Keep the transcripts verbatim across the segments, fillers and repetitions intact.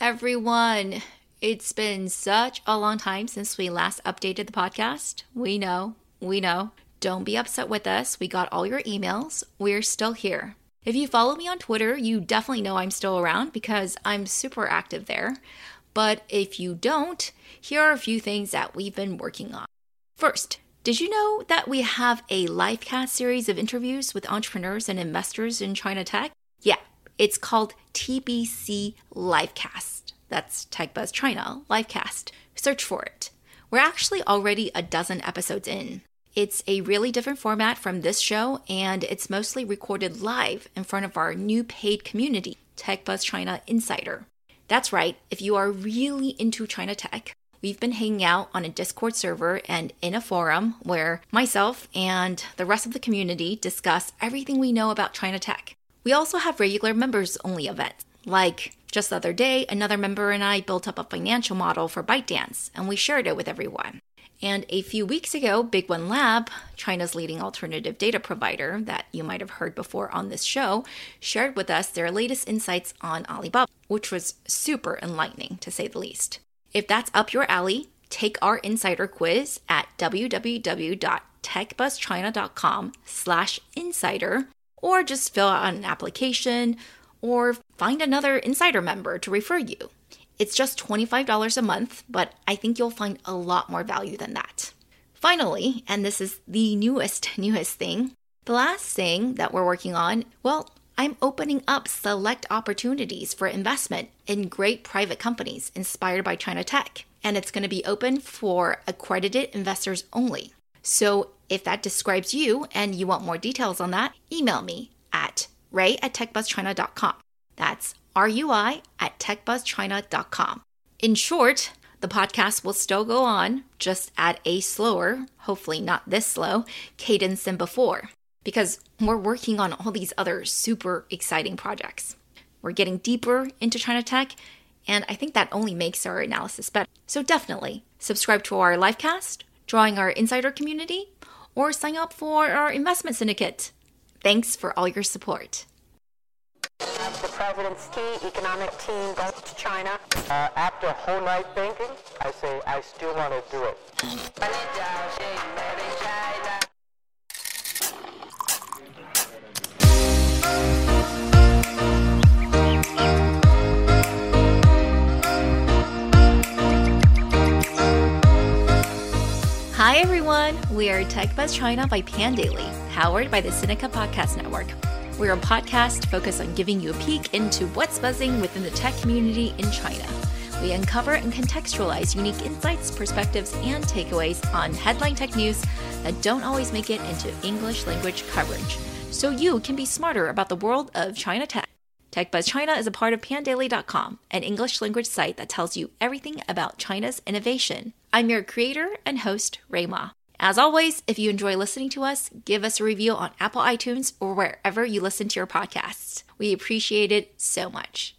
everyone. It's been such a long time since we last updated the podcast. We know, we know. Don't be upset with us. We got all your emails. We're still here. If you follow me on Twitter, you definitely know I'm still around because I'm super active there. But if you don't, here are a few things that we've been working on. First, did you know that we have a livecast series of interviews with entrepreneurs and investors in China tech? Yeah, it's called T B C Livecast. That's TechBuzz China Livecast. Search for it. We're actually already a dozen episodes in. It's a really different format from this show, and it's mostly recorded live in front of our new paid community, TechBuzz China Insider. That's right, if you are really into China tech, we've been hanging out on a Discord server and in a forum where myself and the rest of the community discuss everything we know about China tech. We also have regular members-only events. Like just the other day, another member and I built up a financial model for ByteDance, and we shared it with everyone. And a few weeks ago, Big One Lab, China's leading alternative data provider that you might have heard before on this show, shared with us their latest insights on Alibaba, which was super enlightening, to say the least. If that's up your alley, take our insider quiz at w w w dot techbuzzchina dot com slash insider, or just fill out an application, or find another insider member to refer you. It's just twenty-five dollars a month, but I think you'll find a lot more value than that. Finally, and this is the newest, newest thing, the last thing that we're working on, well, I'm opening up select opportunities for investment in great private companies inspired by China tech, and it's going to be open for accredited investors only. So if that describes you and you want more details on that, email me at ray at techbuzzchina dot com. That's R U I at techbuzzchina dot com. In short, the podcast will still go on, just at a slower, hopefully not this slow, cadence than before, because we're working on all these other super exciting projects. We're getting deeper into China tech, and I think that only makes our analysis better. So definitely subscribe to our livecast, join our insider community, or sign up for our investment syndicate. Thanks for all your support. The President's key economic team goes to China. Uh, after a whole night thinking, I say I still want to do it. Hi everyone, we are TechBuzz China by Pandaily, powered by the Sinica Podcast Network. We're a podcast focused on giving you a peek into what's buzzing within the tech community in China. We uncover and contextualize unique insights, perspectives, and takeaways on headline tech news that don't always make it into English language coverage, so you can be smarter about the world of China tech. TechBuzz China is a part of pandaily dot com, an English language site that tells you everything about China's innovation. I'm your creator and host, Rui Ma. As always, if you enjoy listening to us, give us a review on Apple iTunes or wherever you listen to your podcasts. We appreciate it so much.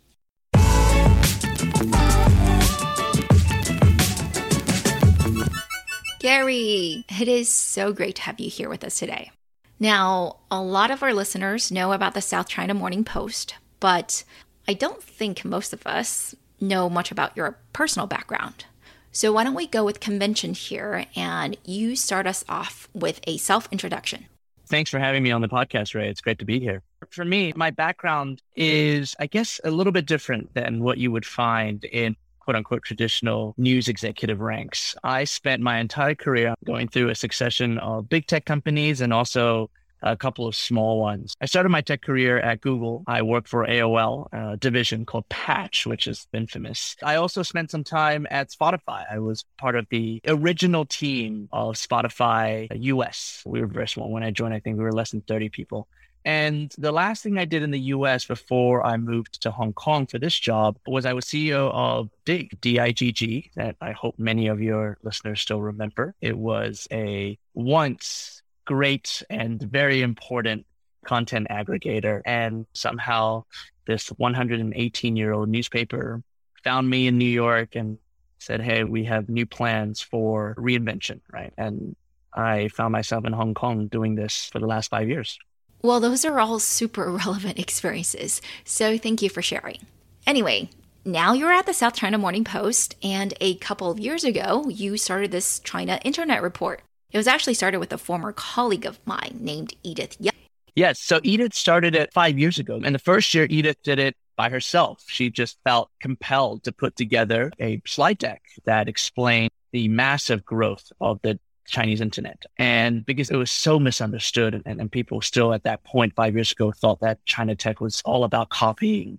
Gary, it is so great to have you here with us today. Now, a lot of our listeners know about the South China Morning Post, but I don't think most of us know much about your personal background. So why don't we go with convention here, and you start us off with a self-introduction. Thanks for having me on the podcast, Ray. It's great to be here. For me, my background is, I guess, a little bit different than what you would find in quote-unquote traditional news executive ranks. I spent my entire career going through a succession of big tech companies and also a couple of small ones. I started my tech career at Google. I worked for A O L, a division called Patch, which is infamous. I also spent some time at Spotify. I was part of the original team of Spotify U S. We were very small. When I joined, I think we were less than thirty people. And the last thing I did in the U S before I moved to Hong Kong for this job was I was C E O of Digg, D I G G, that I hope many of your listeners still remember. It was a once great and very important content aggregator. And somehow this one hundred eighteen-year-old newspaper found me in New York and said, hey, we have new plans for reinvention, right? And I found myself in Hong Kong doing this for the last five years. Well, those are all super relevant experiences. So thank you for sharing. Anyway, Now you're at the South China Morning Post, and a couple of years ago, you started this China Internet Report. It was actually started with a former colleague of mine named Edith Ye. Yes, so Edith started it five years ago. And the first year, Edith did it by herself. She just felt compelled to put together a slide deck that explained the massive growth of the Chinese internet. And because it was so misunderstood, and, and people still at that point, five years ago, thought that China tech was all about copying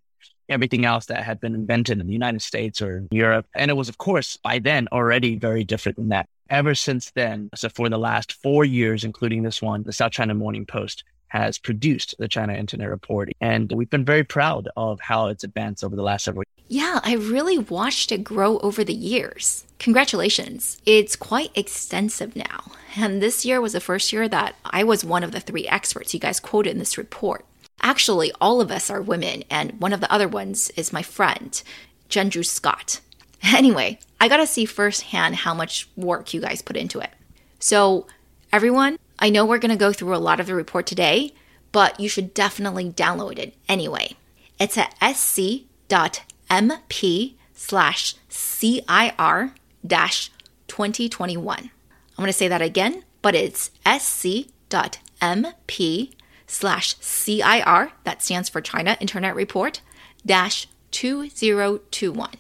everything else that had been invented in the United States or Europe. And it was, of course, by then already very different than that. Ever since then, so for the last four years, including this one, the South China Morning Post has produced the China Internet Report. And we've been very proud of how it's advanced over the last several years. Yeah, I really watched it grow over the years. Congratulations. It's quite extensive now. And this year was the first year that I was one of the three experts you guys quoted in this report. Actually, all of us are women, and one of the other ones is my friend, Jendrew Scott. Anyway, I got to see firsthand how much work you guys put into it. So everyone, I know we're going to go through a lot of the report today, but you should definitely download it anyway. It's at sc dot m p slash C I R dash twenty twenty-one. I'm going to say that again, but it's sc dot m p slash C I R, that stands for China Internet Report, dash two thousand twenty-one.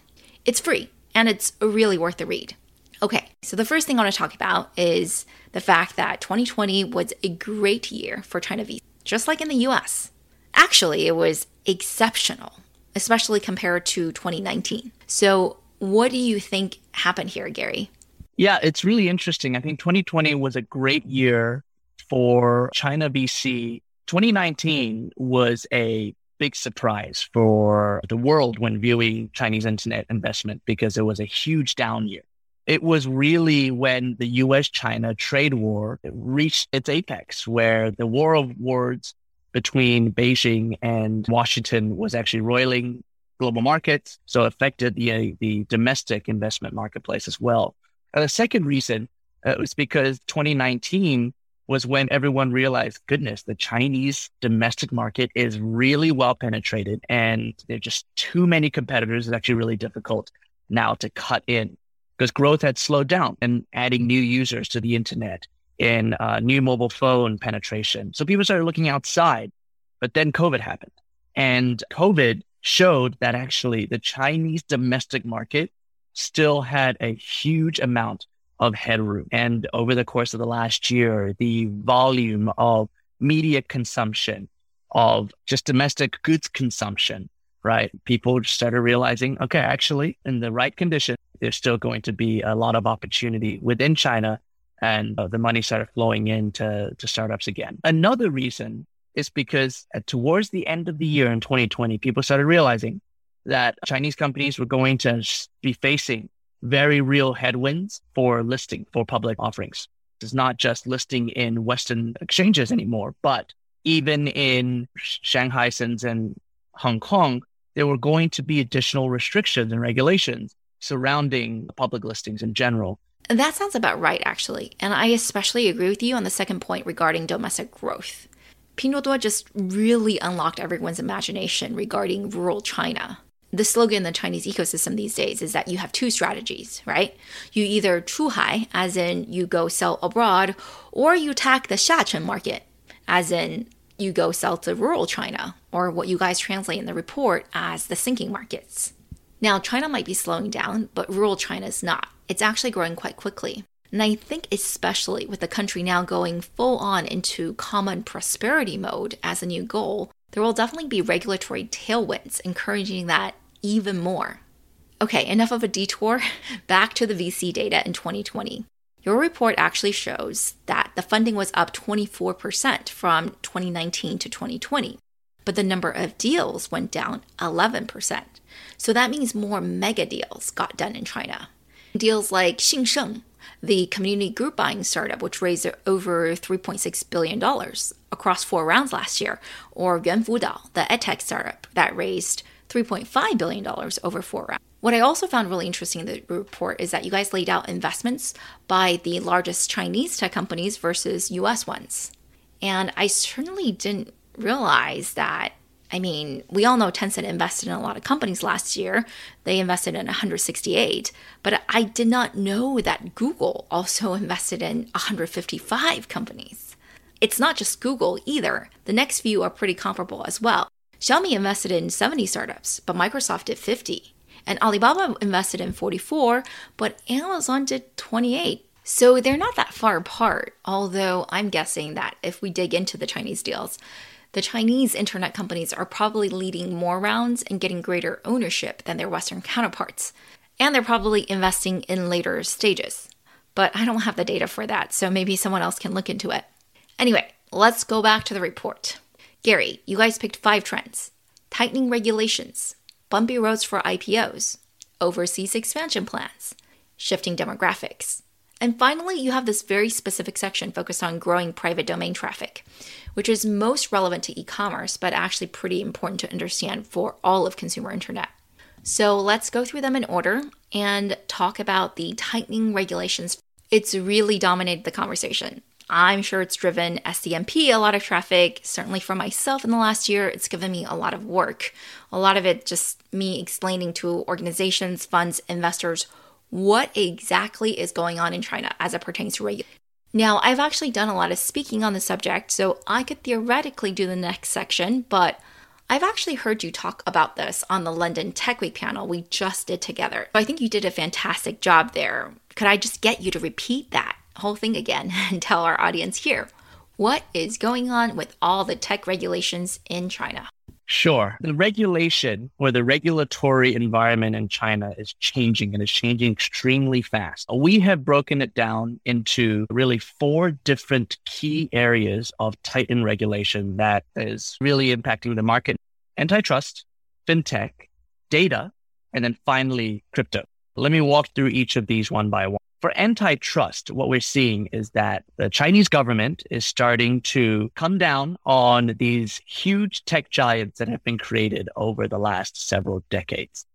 It's free, and it's really worth the read. Okay, so the first thing I want to talk about is the fact that twenty twenty was a great year for China V C, just like in the U S. Actually, it was exceptional, especially compared to twenty nineteen. So what do you think happened here, Gary? Yeah, it's really interesting. I think twenty twenty was a great year for China V C. twenty nineteen was a big surprise for the world when viewing Chinese internet investment because it was a huge down year. It was really when the U S China trade war reached its apex, where the war of words between Beijing and Washington was actually roiling global markets, so affected the, the domestic investment marketplace as well. And the second reason uh, was because twenty nineteen was when everyone realized, goodness, the Chinese domestic market is really well penetrated, and there are just too many competitors. It's actually really difficult now to cut in, because growth had slowed down and adding new users to the internet in uh, new mobile phone penetration. So people started looking outside, but then COVID happened. And COVID showed that actually the Chinese domestic market still had a huge amount of headroom. And over the course of the last year, the volume of media consumption, of just domestic goods consumption, right? People started realizing, okay, actually, in the right condition, there's still going to be a lot of opportunity within China, and uh, the money started flowing into to startups again. Another reason is because uh, towards the end of the year in twenty twenty, people started realizing that Chinese companies were going to be facing very real headwinds for listing, for public offerings. It's not just listing in Western exchanges anymore, but even in Shanghai, Shenzhen, Hong Kong, there were going to be additional restrictions and regulations surrounding public listings in general. That sounds about right, actually. And I especially agree with you on the second point regarding domestic growth. Pinduoduo just really unlocked everyone's imagination regarding rural China. The slogan in the Chinese ecosystem these days is that you have two strategies, right? You either chuhai, as in you go sell abroad, or you attack the shachen market, as in you go sell to rural China, or what you guys translate in the report as the sinking markets. Now, China might be slowing down, but rural China is not. It's actually growing quite quickly. And I think especially with the country now going full on into common prosperity mode as a new goal, there will definitely be regulatory tailwinds encouraging that even more. Okay, enough of a detour. Back to the V C data in twenty twenty. Your report actually shows that the funding was up twenty-four percent from twenty nineteen to twenty twenty, but the number of deals went down eleven percent. So that means more mega deals got done in China. Deals like Xingsheng, the community group buying startup, which raised over three point six billion dollars across four rounds last year, or Yuanfudao, the edtech startup that raised three point five billion dollars over four rounds. What I also found really interesting in the report is that you guys laid out investments by the largest Chinese tech companies versus U S ones. And I certainly didn't realize that I mean, we all know Tencent invested in a lot of companies last year. They invested in one hundred sixty-eight, but I did not know that Google also invested in one hundred fifty-five companies. It's not just Google either. The next few are pretty comparable as well. Xiaomi invested in seventy startups, but Microsoft did fifty. And Alibaba invested in forty-four, but Amazon did twenty-eight. So they're not that far apart, although I'm guessing that if we dig into the Chinese deals, the Chinese internet companies are probably leading more rounds and getting greater ownership than their Western counterparts. And they're probably investing in later stages. But I don't have the data for that, so maybe someone else can look into it. Anyway, let's go back to the report. Gary, you guys picked five trends. Tightening regulations. Bumpy roads for I P Os. Overseas expansion plans. Shifting demographics. And finally, you have this very specific section focused on growing private domain traffic, which is most relevant to e-commerce, but actually pretty important to understand for all of consumer internet. So let's go through them in order and talk about the tightening regulations. It's really dominated the conversation. I'm sure it's driven S D M P a lot of traffic. Certainly for myself in the last year, it's given me a lot of work. A lot of it just me explaining to organizations, funds, investors, what exactly is going on in China as it pertains to regulation. Now, I've actually done a lot of speaking on the subject, so I could theoretically do the next section, but I've actually heard you talk about this on the London Tech Week panel we just did together. I think you did a fantastic job there. Could I just get you to repeat that whole thing again and tell our audience here what is going on with all the tech regulations in China? Sure. The regulation or the regulatory environment in China is changing, and it's changing extremely fast. We have broken it down into really four different key areas of tightened regulation that is really impacting the market: antitrust, fintech, data, and then finally crypto. Let me walk through each of these one by one. For antitrust, what we're seeing is that the Chinese government is starting to come down on these huge tech giants that have been created over the last several decades.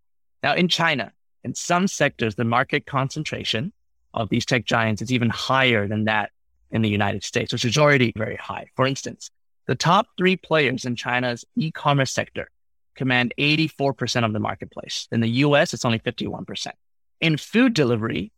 Now, in China, in some sectors, the market concentration of these tech giants is even higher than that in the United States, which is already very high. For instance, the top three players in China's e-commerce sector command eighty-four percent of the marketplace. In the U S, it's only fifty-one percent. In food delivery,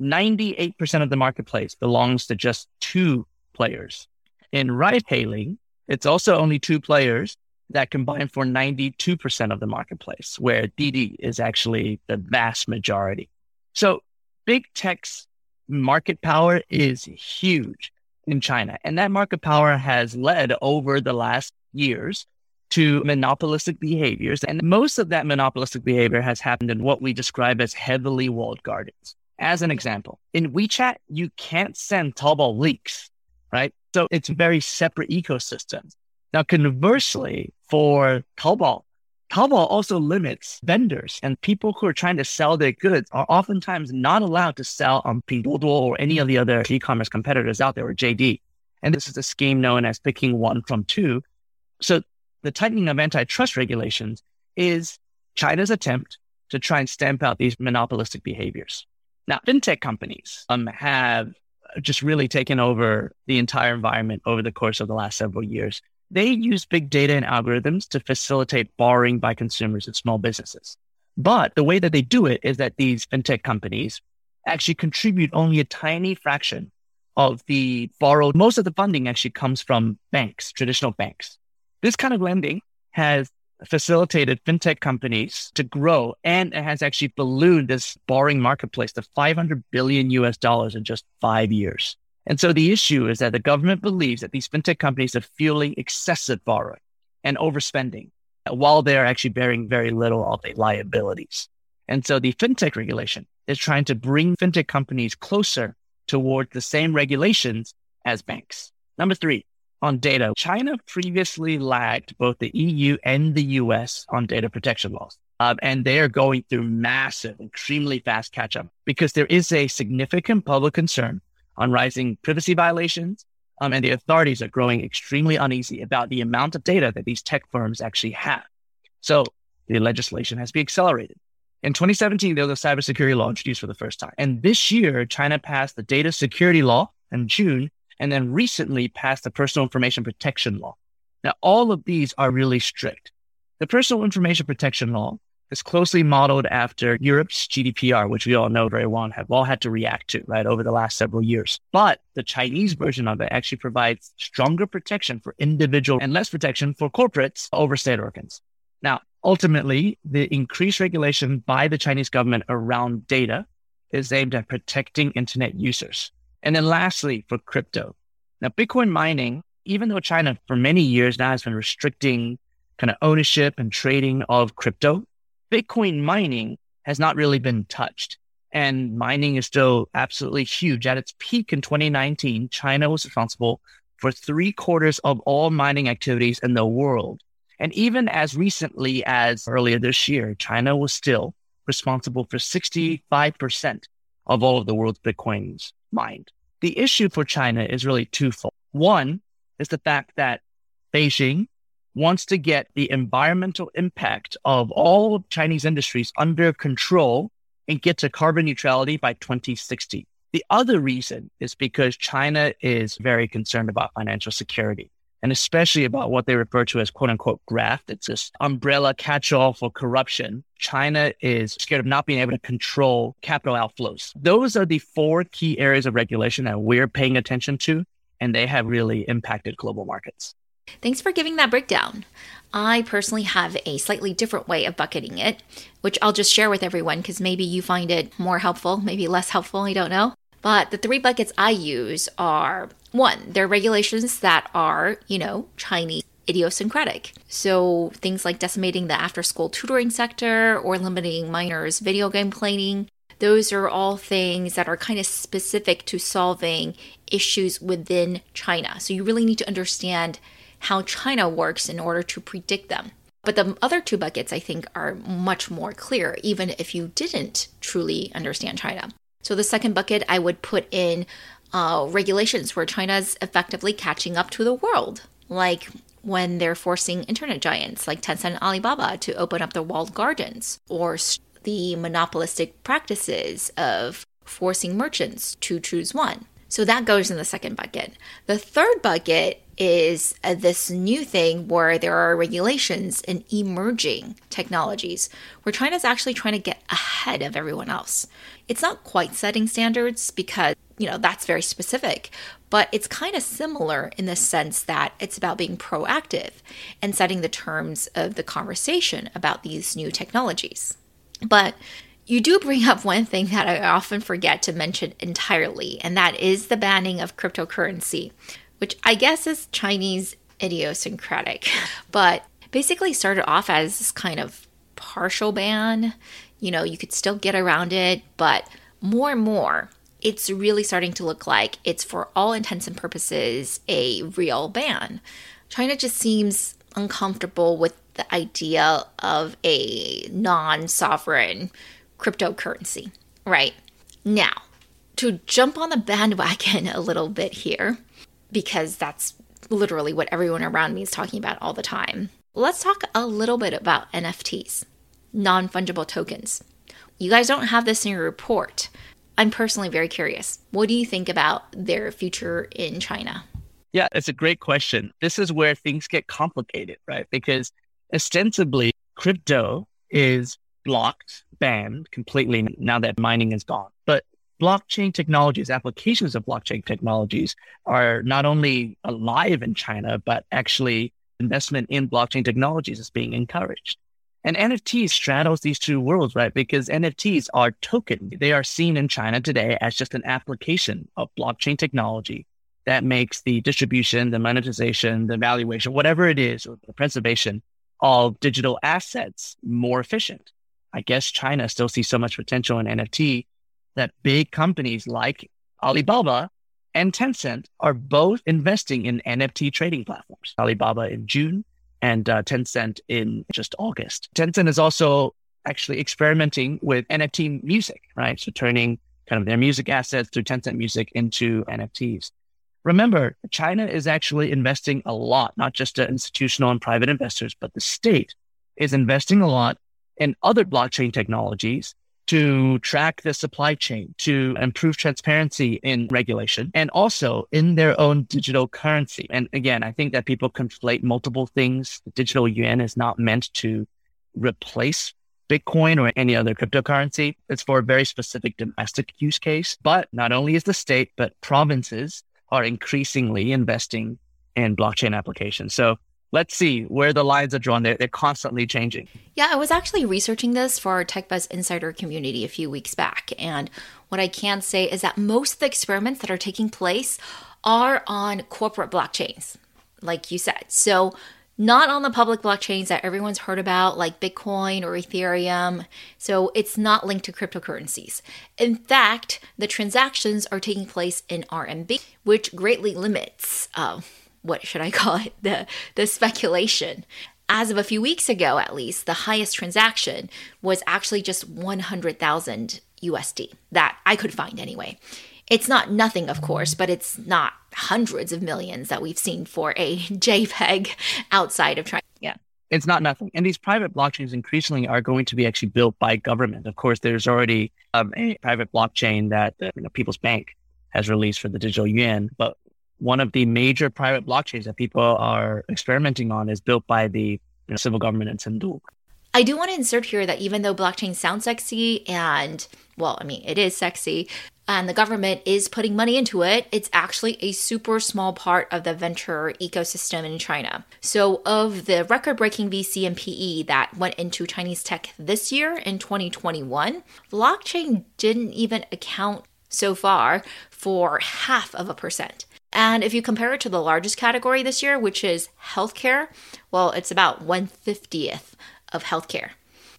ninety-eight percent of the marketplace belongs to just two players. In ride hailing, it's also only two players that combine for ninety-two percent of the marketplace, where Didi is actually the vast majority. So big tech's market power is huge in China. And that market power has led over the last years to monopolistic behaviors. And most of that monopolistic behavior has happened in what we describe as heavily walled gardens. As an example, in WeChat, you can't send Taobao links, right? So it's very separate ecosystems. Now, conversely, for Taobao, Taobao also limits vendors, and people who are trying to sell their goods are oftentimes not allowed to sell on Pinduoduo or any of the other e-commerce competitors out there, or J D. And this is a scheme known as picking one from two. So the tightening of antitrust regulations is China's attempt to try and stamp out these monopolistic behaviors. Now, fintech companies um, have just really taken over the entire environment over the course of the last several years. They use big data and algorithms to facilitate borrowing by consumers and small businesses. But the way that they do it is that these fintech companies actually contribute only a tiny fraction of the borrowed. Most of the funding actually comes from banks, traditional banks. This kind of lending has facilitated fintech companies to grow, and it has actually ballooned this borrowing marketplace to five hundred billion U S dollars in just five years. And so the issue is that the government believes that these fintech companies are fueling excessive borrowing and overspending while they're actually bearing very little of the liabilities. And so the fintech regulation is trying to bring fintech companies closer toward the same regulations as banks. Number three, on data. China previously lagged both the E U and the U S on data protection laws. Um, and they are going through massive, extremely fast catch up because there is a significant public concern on rising privacy violations. Um, and the authorities are growing extremely uneasy about the amount of data that these tech firms actually have. So the legislation has been accelerated. In twenty seventeen, there was a cybersecurity law introduced for the first time. And this year, China passed the data security law in June, and then recently passed the Personal Information Protection Law. Now, all of these are really strict. The Personal Information Protection Law is closely modeled after Europe's G D P R, which we all know very well and have all had to react to, right, over the last several years. But the Chinese version of it actually provides stronger protection for individual and less protection for corporates over state organs. Now, ultimately, the increased regulation by the Chinese government around data is aimed at protecting internet users. And then lastly, for crypto. Now, Bitcoin mining, even though China for many years now has been restricting kind of ownership and trading of crypto, Bitcoin mining has not really been touched. And mining is still absolutely huge. At its peak in twenty nineteen, China was responsible for three quarters of all mining activities in the world. And even as recently as earlier this year, China was still responsible for sixty-five percent of all of the world's Bitcoins mined. The issue for China is really twofold. One is the fact that Beijing wants to get the environmental impact of all of Chinese industries under control and get to carbon neutrality by twenty sixty. The other reason is because China is very concerned about financial security, and especially about what they refer to as quote-unquote graft. It's this umbrella catch-all for corruption. China is scared of not being able to control capital outflows. Those are the four key areas of regulation that we're paying attention to, and they have really impacted global markets. Thanks for giving that breakdown. I personally have a slightly different way of bucketing it, which I'll just share with everyone because maybe you find it more helpful, maybe less helpful, I don't know. But the three buckets I use are, one, there are regulations that are, you know, Chinese idiosyncratic. So things like decimating the after-school tutoring sector or limiting minors' video game playing. Those are all things that are kind of specific to solving issues within China. So you really need to understand how China works in order to predict them. But the other two buckets, I think, are much more clear, even if you didn't truly understand China. So the second bucket, I would put in Uh, regulations where China's effectively catching up to the world, like when they're forcing internet giants like Tencent and Alibaba to open up their walled gardens, or the monopolistic practices of forcing merchants to choose one. So that goes in the second bucket. The third bucket is uh, this new thing where there are regulations in emerging technologies, where China's actually trying to get ahead of everyone else. It's not quite setting standards because you know, that's very specific, but it's kind of similar in the sense that it's about being proactive and setting the terms of the conversation about these new technologies. But you do bring up one thing that I often forget to mention entirely, and that is the banning of cryptocurrency, which I guess is Chinese idiosyncratic, but basically started off as this kind of partial ban. You know, you could still get around it, but more and more, it's really starting to look like it's, for all intents and purposes, a real ban. China just seems uncomfortable with the idea of a non-sovereign cryptocurrency, right? Now, to jump on the bandwagon a little bit here, because that's literally what everyone around me is talking about all the time, let's talk a little bit about N F Ts, non-fungible tokens. You guys don't have this in your report. I'm personally very curious. What do you think about their future in China? Yeah, it's a great question. This is where things get complicated, right? Because ostensibly, crypto is blocked, banned completely now that mining is gone. But blockchain technologies, applications of blockchain technologies are not only alive in China, but actually investment in blockchain technologies is being encouraged. And N F Ts straddles these two worlds, right? Because N F Ts are token. They are seen in China today as just an application of blockchain technology that makes the distribution, the monetization, the valuation, whatever it is, or the preservation of digital assets more efficient. I guess China still sees so much potential in N F T that big companies like Alibaba and Tencent are both investing in N F T trading platforms. Alibaba in June, and uh, Tencent in just August. Tencent is also actually experimenting with N F T music, right? So turning kind of their music assets through Tencent Music into N F Ts. Remember, China is actually investing a lot, not just to institutional and private investors, but the state is investing a lot in other blockchain technologies to track the supply chain, to improve transparency in regulation, and also in their own digital currency. And again, I think that people conflate multiple things. The digital yuan is not meant to replace Bitcoin or any other cryptocurrency. It's for a very specific domestic use case. But not only is the state, but provinces are increasingly investing in blockchain applications. So let's see where the lines are drawn. They're, they're constantly changing. Yeah, I was actually researching this for our TechBuzz Insider community a few weeks back. And what I can say is that most of the experiments that are taking place are on corporate blockchains, like you said. So not on the public blockchains that everyone's heard about, like Bitcoin or Ethereum. So it's not linked to cryptocurrencies. In fact, the transactions are taking place in R M B, which greatly limits uh, what should I call it? The, the speculation. As of a few weeks ago, at least, the highest transaction was actually just one hundred thousand U S D that I could find anyway. It's not nothing, of course, but it's not hundreds of millions that we've seen for a JPEG outside of China. Yeah, it's not nothing. And these private blockchains increasingly are going to be actually built by government. Of course, there's already um, a private blockchain that the you know, People's Bank has released for the digital yuan, but one of the major private blockchains that people are experimenting on is built by the you know, civil government in Chengdu. I do want to insert here that even though blockchain sounds sexy and, well, I mean, it is sexy, and the government is putting money into it, it's actually a super small part of the venture ecosystem in China. So of the record-breaking V C and P E that went into Chinese tech this year in twenty twenty-one, blockchain didn't even account so far for half of a percent. And if you compare it to the largest category this year, which is healthcare, well, it's about one-fiftieth of healthcare.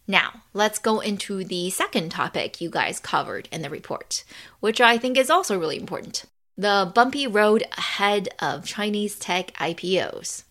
Now, let's go into the second topic you guys covered in the report, which I think is also really important. The bumpy road ahead of Chinese tech I P Os.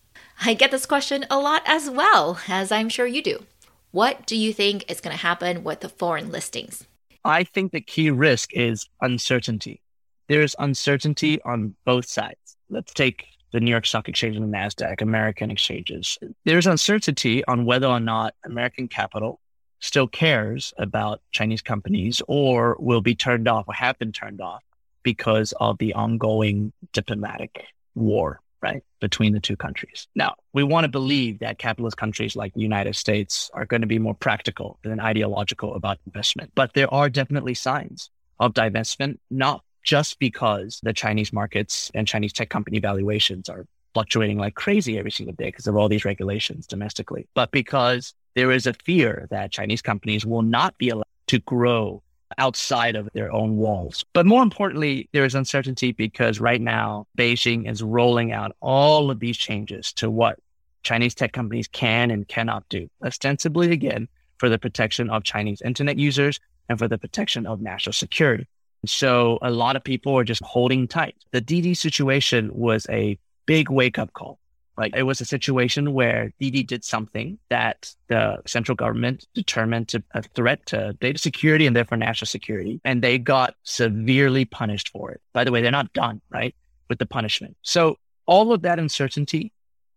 I get this question a lot as well, as I'm sure you do. What do you think is going to happen with the foreign listings? I think the key risk is uncertainty. There is uncertainty on both sides. Let's take the New York Stock Exchange and the NASDAQ, American exchanges. There's uncertainty on whether or not American capital still cares about Chinese companies or will be turned off or have been turned off because of the ongoing diplomatic war, right, between the two countries. Now, we want to believe that capitalist countries like the United States are going to be more practical than ideological about investment. But there are definitely signs of divestment, not just because the Chinese markets and Chinese tech company valuations are fluctuating like crazy every single day because of all these regulations domestically, but because there is a fear that Chinese companies will not be allowed to grow outside of their own walls. But more importantly, there is uncertainty because right now, Beijing is rolling out all of these changes to what Chinese tech companies can and cannot do, ostensibly, again, for the protection of Chinese internet users and for the protection of national security. So a lot of people are just holding tight. The Didi situation was a big wake-up call. Like, it was a situation where Didi did something that the central government determined to a threat to data security and therefore national security. And they got severely punished for it. By the way, they're not done, right, with the punishment. So all of that uncertainty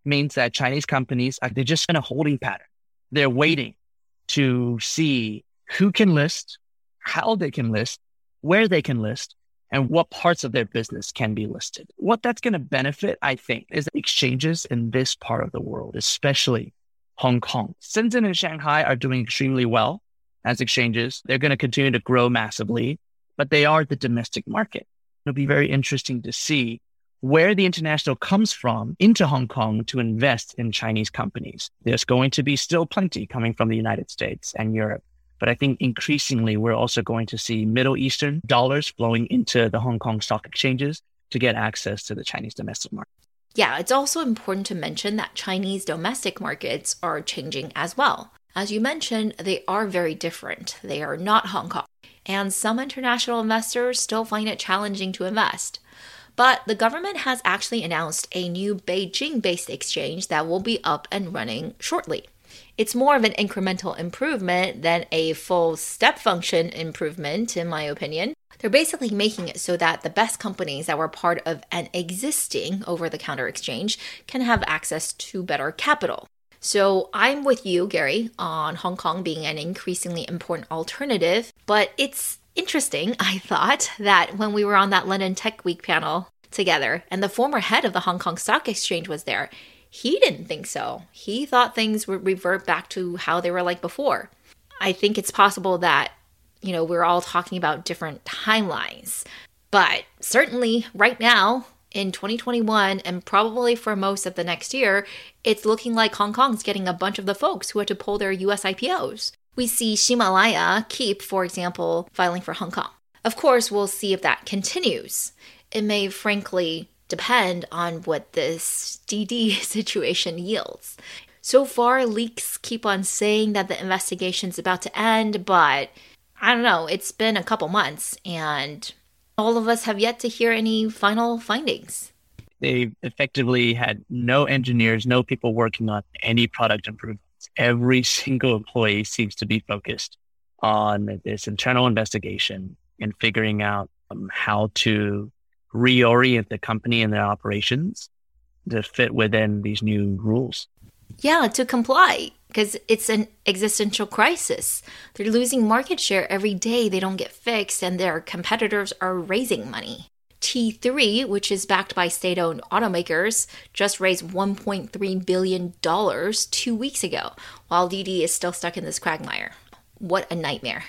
means that Chinese companies, they're just in a holding pattern. They're waiting to see who can list, how they can list, where they can list, and what parts of their business can be listed. What that's going to benefit, I think, is exchanges in this part of the world, especially Hong Kong. Shenzhen and Shanghai are doing extremely well as exchanges. They're going to continue to grow massively, but they are the domestic market. It'll be very interesting to see where the international comes from into Hong Kong to invest in Chinese companies. There's going to be still plenty coming from the United States and Europe. But I think increasingly, we're also going to see Middle Eastern dollars flowing into the Hong Kong stock exchanges to get access to the Chinese domestic market. Yeah, it's also important to mention that Chinese domestic markets are changing as well. As you mentioned, they are very different. They are not Hong Kong. And some international investors still find it challenging to invest. But the government has actually announced a new Beijing-based exchange that will be up and running shortly. It's more of an incremental improvement than a full step function improvement, in my opinion. They're basically making it so that the best companies that were part of an existing over-the-counter exchange can have access to better capital. So I'm with you, Gary, on Hong Kong being an increasingly important alternative. But it's interesting, I thought, that when we were on that London Tech Week panel together and the former head of the Hong Kong Stock Exchange was there, he didn't think so. He thought things would revert back to how they were like before. I think it's possible that, you know, we're all talking about different timelines. But certainly right now, in twenty twenty-one, and probably for most of the next year, it's looking like Hong Kong's getting a bunch of the folks who had to pull their U S I P Os. We see Himalaya keep, for example, filing for Hong Kong. Of course, we'll see if that continues. It may frankly depend on what this Didi situation yields. So far, leaks keep on saying that the investigation's about to end, but I don't know, it's been a couple months and all of us have yet to hear any final findings. They effectively had no engineers, no people working on any product improvements. Every single employee seems to be focused on this internal investigation and figuring out um, how to reorient the company and their operations to fit within these new rules. Yeah, to comply, because it's an existential crisis. They're losing market share every day. They don't get fixed, and their competitors are raising money. T three, which is backed by state-owned automakers, just raised one point three billion dollars two weeks ago, while Didi is still stuck in this quagmire. What a nightmare.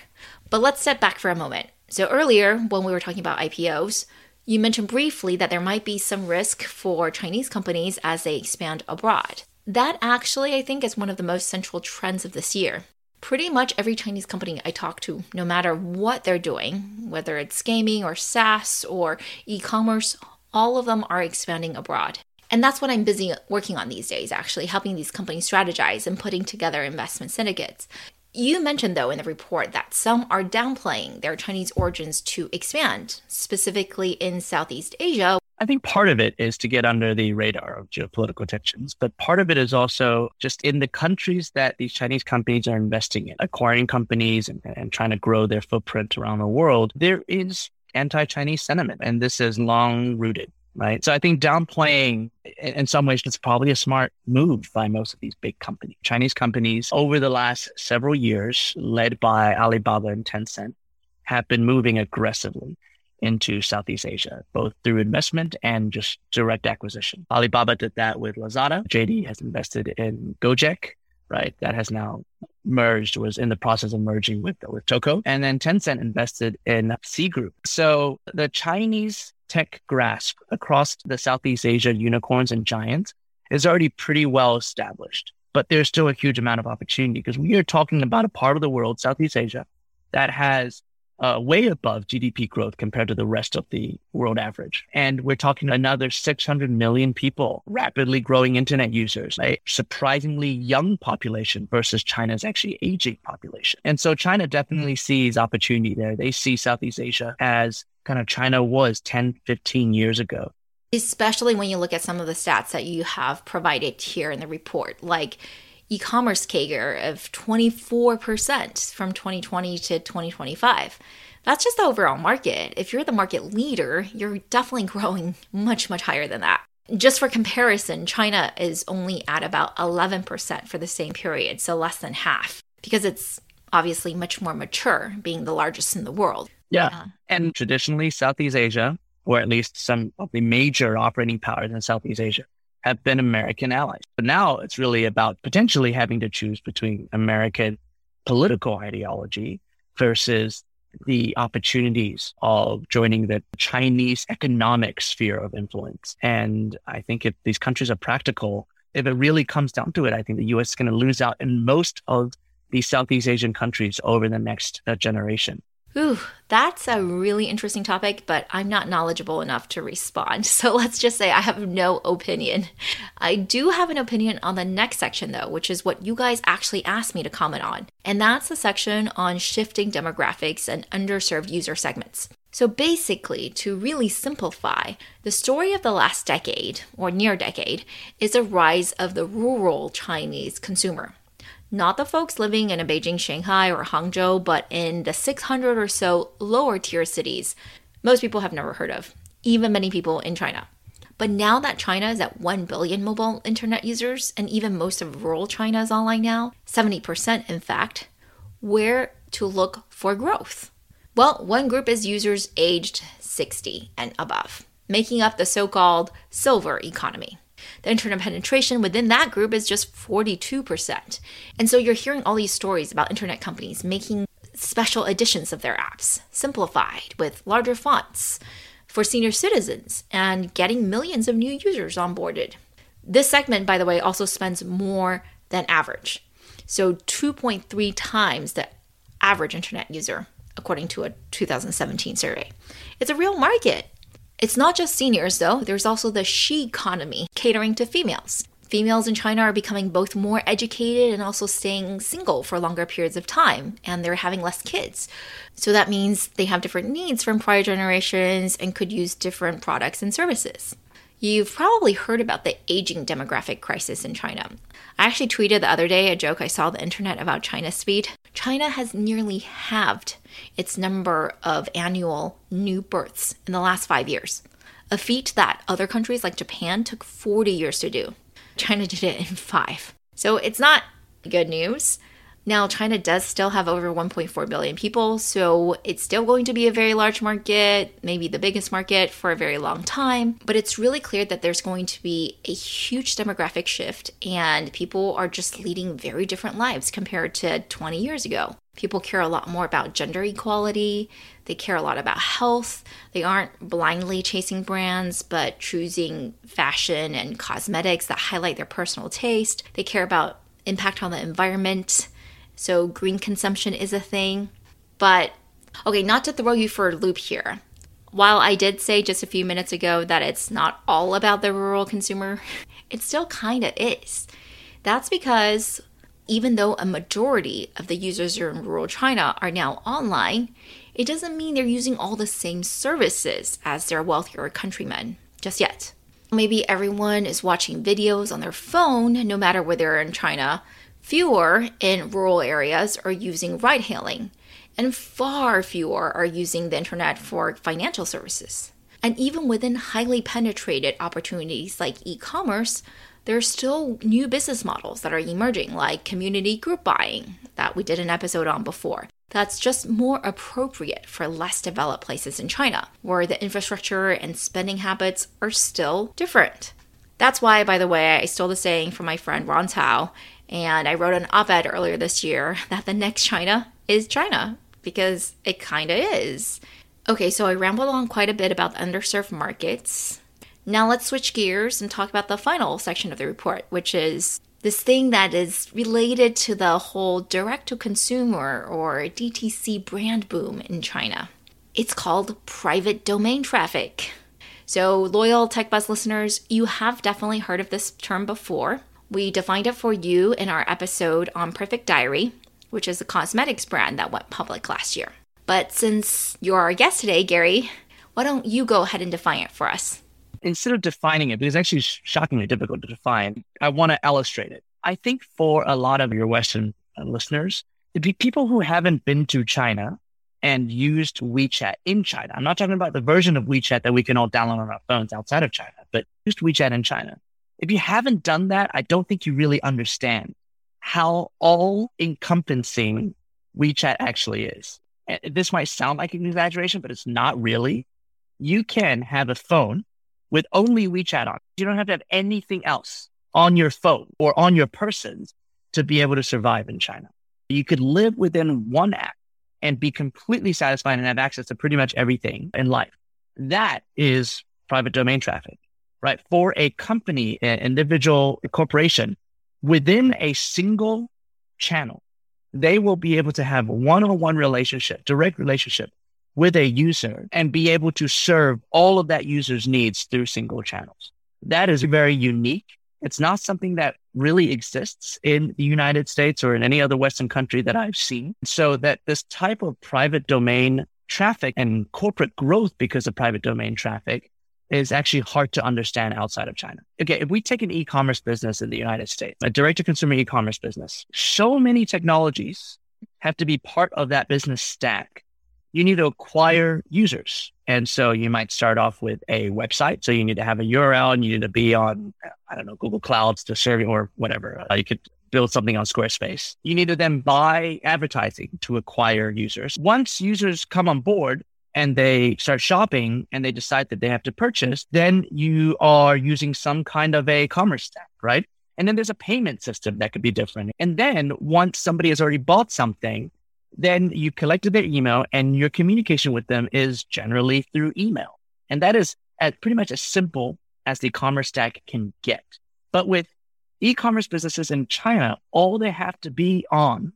But let's step back for a moment. So earlier, when we were talking about I P Os, you mentioned briefly that there might be some risk for Chinese companies as they expand abroad. That actually, I think, is one of the most central trends of this year. Pretty much every Chinese company I talk to, no matter what they're doing, whether it's gaming or SaaS or e-commerce, all of them are expanding abroad. And that's what I'm busy working on these days, actually, helping these companies strategize and putting together investment syndicates. You mentioned, though, in the report that some are downplaying their Chinese origins to expand, specifically in Southeast Asia. I think part of it is to get under the radar of geopolitical tensions, but part of it is also just in the countries that these Chinese companies are investing in, acquiring companies and, and trying to grow their footprint around the world. There is anti-Chinese sentiment, and this is long-rooted, right? So I think downplaying, in some ways, it's probably a smart move by most of these big companies. Chinese companies over the last several years, led by Alibaba and Tencent, have been moving aggressively into Southeast Asia, both through investment and just direct acquisition. Alibaba did that with Lazada. J D has invested in Gojek, right? That has now merged, was in the process of merging with, with Toco. And then Tencent invested in C Group. So the Chinese tech grasp across the Southeast Asia unicorns and giants is already pretty well established, but there's still a huge amount of opportunity because we are talking about a part of the world, Southeast Asia, that has Uh, way above G D P growth compared to the rest of the world average. And we're talking another six hundred million people, rapidly growing internet users, a surprisingly young population versus China's actually aging population. And so China definitely sees opportunity there. They see Southeast Asia as kind of China was ten, fifteen years ago. Especially when you look at some of the stats that you have provided here in the report, like e-commerce C A G R of twenty-four percent from twenty twenty to twenty twenty-five. That's just the overall market. If you're the market leader, you're definitely growing much, much higher than that. Just for comparison, China is only at about eleven percent for the same period, so less than half, because it's obviously much more mature, being the largest in the world. Yeah, yeah. And traditionally, Southeast Asia, or at least some of the major operating powers in Southeast Asia, have been American allies. But now it's really about potentially having to choose between American political ideology versus the opportunities of joining the Chinese economic sphere of influence. And I think if these countries are practical, if it really comes down to it, I think the U S is going to lose out in most of the Southeast Asian countries over the next uh, generation. Ooh, that's a really interesting topic, but I'm not knowledgeable enough to respond. So let's just say I have no opinion. I do have an opinion on the next section, though, which is what you guys actually asked me to comment on. And that's the section on shifting demographics and underserved user segments. So basically, to really simplify, the story of the last decade or near decade is a rise of the rural Chinese consumer. Not the folks living in a Beijing, Shanghai, or Hangzhou, but in the six hundred or so lower tier cities most people have never heard of, even many people in China. But now that China is at one billion mobile internet users, and even most of rural China is online now, seventy percent in fact, where to look for growth? Well, one group is users aged sixty and above, making up the so-called silver economy. The internet penetration within that group is just forty-two percent. And so you're hearing all these stories about internet companies making special editions of their apps, simplified with larger fonts for senior citizens and getting millions of new users onboarded. This segment, by the way, also spends more than average. So two point three times the average internet user, according to a two thousand seventeen survey. It's a real market. It's not just seniors, though. There's also the she economy catering to females. Females in China are becoming both more educated and also staying single for longer periods of time, and they're having less kids. So that means they have different needs from prior generations and could use different products and services. You've probably heard about the aging demographic crisis in China. I actually tweeted the other day a joke I saw on the internet about China's speed. China has nearly halved its number of annual new births in the last five years, a feat that other countries like Japan took forty years to do. China did it in five. So it's not good news. Now, China does still have over one point four billion people, so it's still going to be a very large market, maybe the biggest market for a very long time. But it's really clear that there's going to be a huge demographic shift, and people are just leading very different lives compared to twenty years ago. People care a lot more about gender equality. They care a lot about health. They aren't blindly chasing brands, but choosing fashion and cosmetics that highlight their personal taste. They care about impact on the environment. So green consumption is a thing. But, okay, not to throw you for a loop here. While I did say just a few minutes ago that it's not all about the rural consumer, it still kind of is. That's because even though a majority of the users in rural China are now online, it doesn't mean they're using all the same services as their wealthier countrymen just yet. Maybe everyone is watching videos on their phone, no matter where they're in China. Fewer in rural areas are using ride-hailing, and far fewer are using the internet for financial services. And even within highly penetrated opportunities like e-commerce, there are still new business models that are emerging, like community group buying that we did an episode on before. That's just more appropriate for less developed places in China, where the infrastructure and spending habits are still different. That's why, by the way, I stole the saying from my friend Ron Tao, and I wrote an op-ed earlier this year that the next China is China, because it kind of is. Okay, so I rambled on quite a bit about the underserved markets. Now let's switch gears and talk about the final section of the report, which is this thing that is related to the whole direct-to-consumer or D T C brand boom in China. It's called private domain traffic. So loyal TechBuzz listeners, you have definitely heard of this term before. We defined it for you in our episode on Perfect Diary, which is a cosmetics brand that went public last year. But since you're our guest today, Gary, why don't you go ahead and define it for us? Instead of defining it, because it's actually shockingly difficult to define, I want to illustrate it. I think for a lot of your Western listeners, it'd be people who haven't been to China and used WeChat in China. I'm not talking about the version of WeChat that we can all download on our phones outside of China, but used WeChat in China. If you haven't done that, I don't think you really understand how all-encompassing WeChat actually is. This might sound like an exaggeration, but it's not really. You can have a phone with only WeChat on. You don't have to have anything else on your phone or on your person to be able to survive in China. You could live within one app and be completely satisfied and have access to pretty much everything in life. That is private domain traffic. Right? For a company, an individual, a corporation, within a single channel, they will be able to have one-on-one relationship, direct relationship with a user and be able to serve all of that user's needs through single channels. That is very unique. It's not something that really exists in the United States or in any other Western country that I've seen. So that this type of private domain traffic and corporate growth because of private domain traffic is actually hard to understand outside of China. Okay, if we take an e-commerce business in the United States, a direct-to-consumer e-commerce business, so many technologies have to be part of that business stack. You need to acquire users And so you might start off with a website. So you need to have a U R L and you need to be on, I don't know, Google Clouds to serve or whatever. Uh, you could build something on Squarespace. You need to then buy advertising to acquire users. Once users come on board and they start shopping and they decide that they have to purchase, then you are using some kind of a commerce stack, right? And then there's a payment system that could be different. And then once somebody has already bought something, then you collected their email and your communication with them is generally through email. And that is at pretty much as simple as the commerce stack can get. But with e-commerce businesses in China, all they have to be on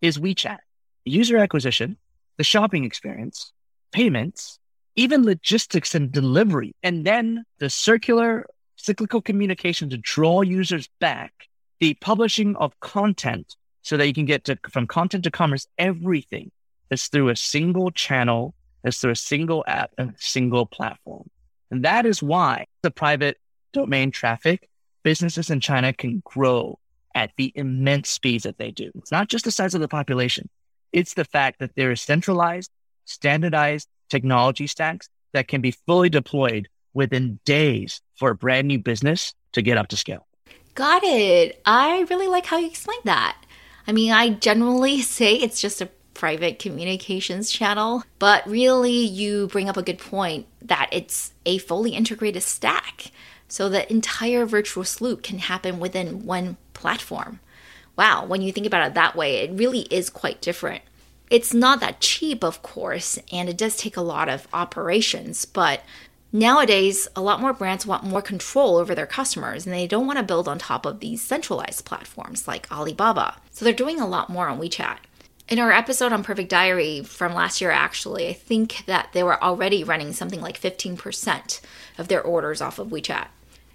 is WeChat, user acquisition, the shopping experience, payments, even logistics and delivery, and then the circular cyclical communication to draw users back, the publishing of content, so that you can get to, from content to commerce, everything is through a single channel, is through a single app, a single platform. And that is why the private domain traffic businesses in China can grow at the immense speeds that they do. It's not just the size of the population. It's the fact that there is centralized, standardized technology stacks that can be fully deployed within days for a brand new business to get up to scale. Got it. I really like how you explained that. I mean, I generally say it's just a private communications channel, but really you bring up a good point that it's a fully integrated stack. So the entire virtuous loop can happen within one platform. Wow, when you think about it that way, it really is quite different. It's not that cheap, of course, and it does take a lot of operations, but nowadays, a lot more brands want more control over their customers, and they don't want to build on top of these centralized platforms like Alibaba. So they're doing a lot more on WeChat. In our episode on Perfect Diary from last year, actually, I think that they were already running something like fifteen percent of their orders off of WeChat.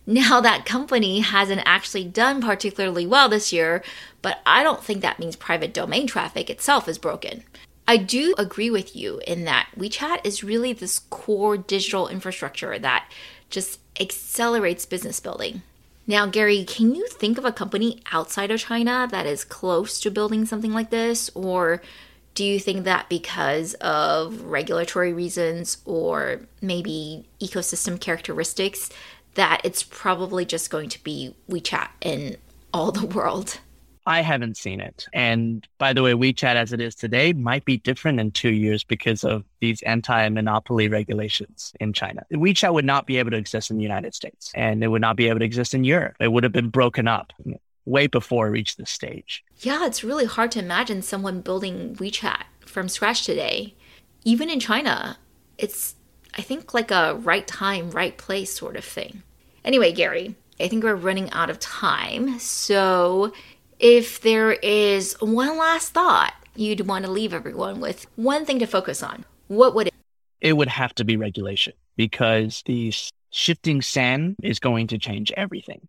Now, that company hasn't actually done particularly well this year, but I don't think that means private domain traffic itself is broken. I do agree with you in that WeChat is really this core digital infrastructure that just accelerates business building. Now, Gary, can you think of a company outside of China that is close to building something like this? Or do you think that because of regulatory reasons or maybe ecosystem characteristics, that it's probably just going to be WeChat in all the world? I haven't seen it. And by the way, WeChat as it is today might be different in two years because of these anti-monopoly regulations in China. WeChat would not be able to exist in the United States, and it would not be able to exist in Europe. It would have been broken up way before it reached this stage. Yeah, it's really hard to imagine someone building WeChat from scratch today. Even in China, it's, I think, like a right time, right place sort of thing. Anyway, Gary, I think we're running out of time. So if there is one last thought you'd want to leave everyone with, one thing to focus on, what would it be? It would have to be regulation, because the shifting sand is going to change everything.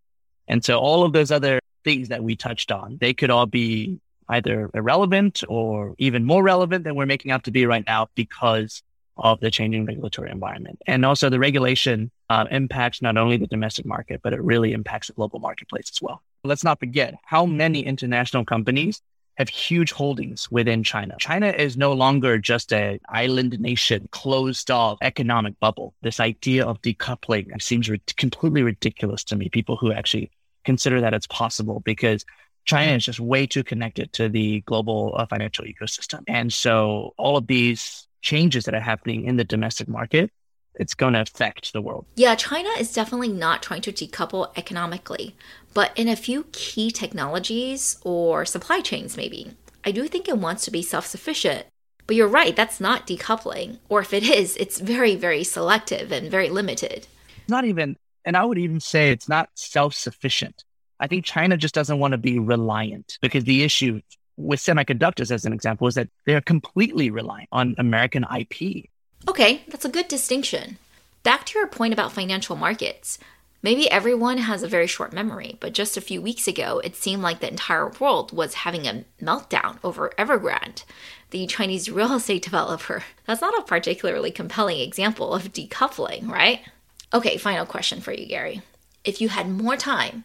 And so all of those other things that we touched on, they could all be either irrelevant or even more relevant than we're making out to be right now because of the changing regulatory environment. And also the regulation uh, impacts not only the domestic market, but it really impacts the global marketplace as well. Let's not forget how many international companies have huge holdings within China. China is no longer just an island nation, closed off economic bubble. This idea of decoupling seems re- completely ridiculous to me, people who actually consider that it's possible, because China is just way too connected to the global uh, financial ecosystem. And so all of these changes that are happening in the domestic market, it's going to affect the world. Yeah, China is definitely not trying to decouple economically, but in a few key technologies or supply chains, maybe. I do think it wants to be self-sufficient, but you're right, that's not decoupling. Or if it is, it's very, very selective and very limited. Not even, and I would even say it's not self-sufficient. I think China just doesn't want to be reliant, because the issue with semiconductors, as an example, is that they're completely reliant on American I P. Okay, that's a good distinction. Back to your point about financial markets. Maybe everyone has a very short memory, but just a few weeks ago, it seemed like the entire world was having a meltdown over Evergrande, the Chinese real estate developer. That's not a particularly compelling example of decoupling, right? Okay, final question for you, Gary. If you had more time,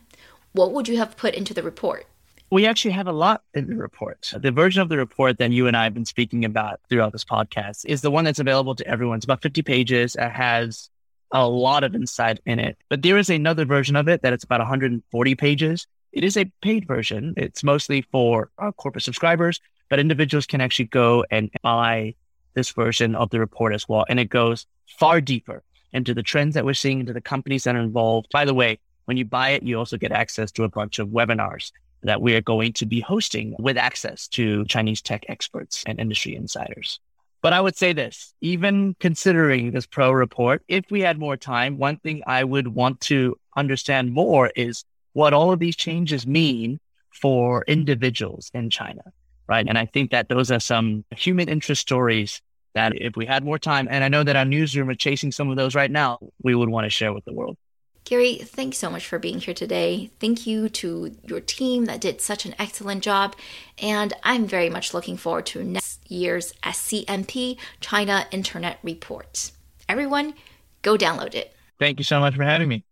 what would you have put into the report? We actually have a lot in the report. The version of the report that you and I have been speaking about throughout this podcast is the one that's available to everyone. It's about fifty pages. It has a lot of insight in it. But there is another version of it that it's about one hundred forty pages. It is a paid version. It's mostly for our corporate subscribers, but individuals can actually go and buy this version of the report as well. And it goes far deeper into the trends that we're seeing, into the companies that are involved. By the way, when you buy it, you also get access to a bunch of webinars that we are going to be hosting with access to Chinese tech experts and industry insiders. But I would say this, even considering this pro report, if we had more time, one thing I would want to understand more is what all of these changes mean for individuals in China, right? And I think that those are some human interest stories that if we had more time, and I know that our newsroom are chasing some of those right now, we would want to share with the world. Gary, thanks so much for being here today. Thank you to your team that did such an excellent job. And I'm very much looking forward to next year's S C M P China Internet Report. Everyone, go download it. Thank you so much for having me.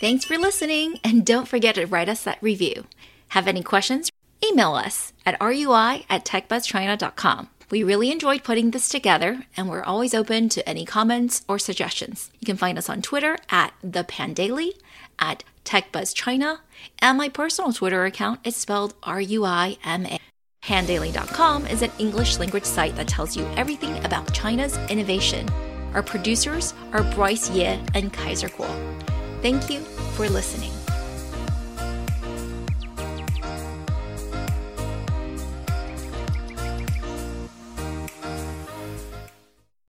Thanks for listening. And don't forget to write us that review. Have any questions? Email us at R U I at tech buzz china dot com. We really enjoyed putting this together, and we're always open to any comments or suggestions. You can find us on Twitter at the Pandaily, at TechBuzz China, and my personal Twitter account is spelled R U I M A. Pandaily dot com is an English language site that tells you everything about China's innovation. Our producers are Bryce Ye and Kaiser Guo. Thank you for listening.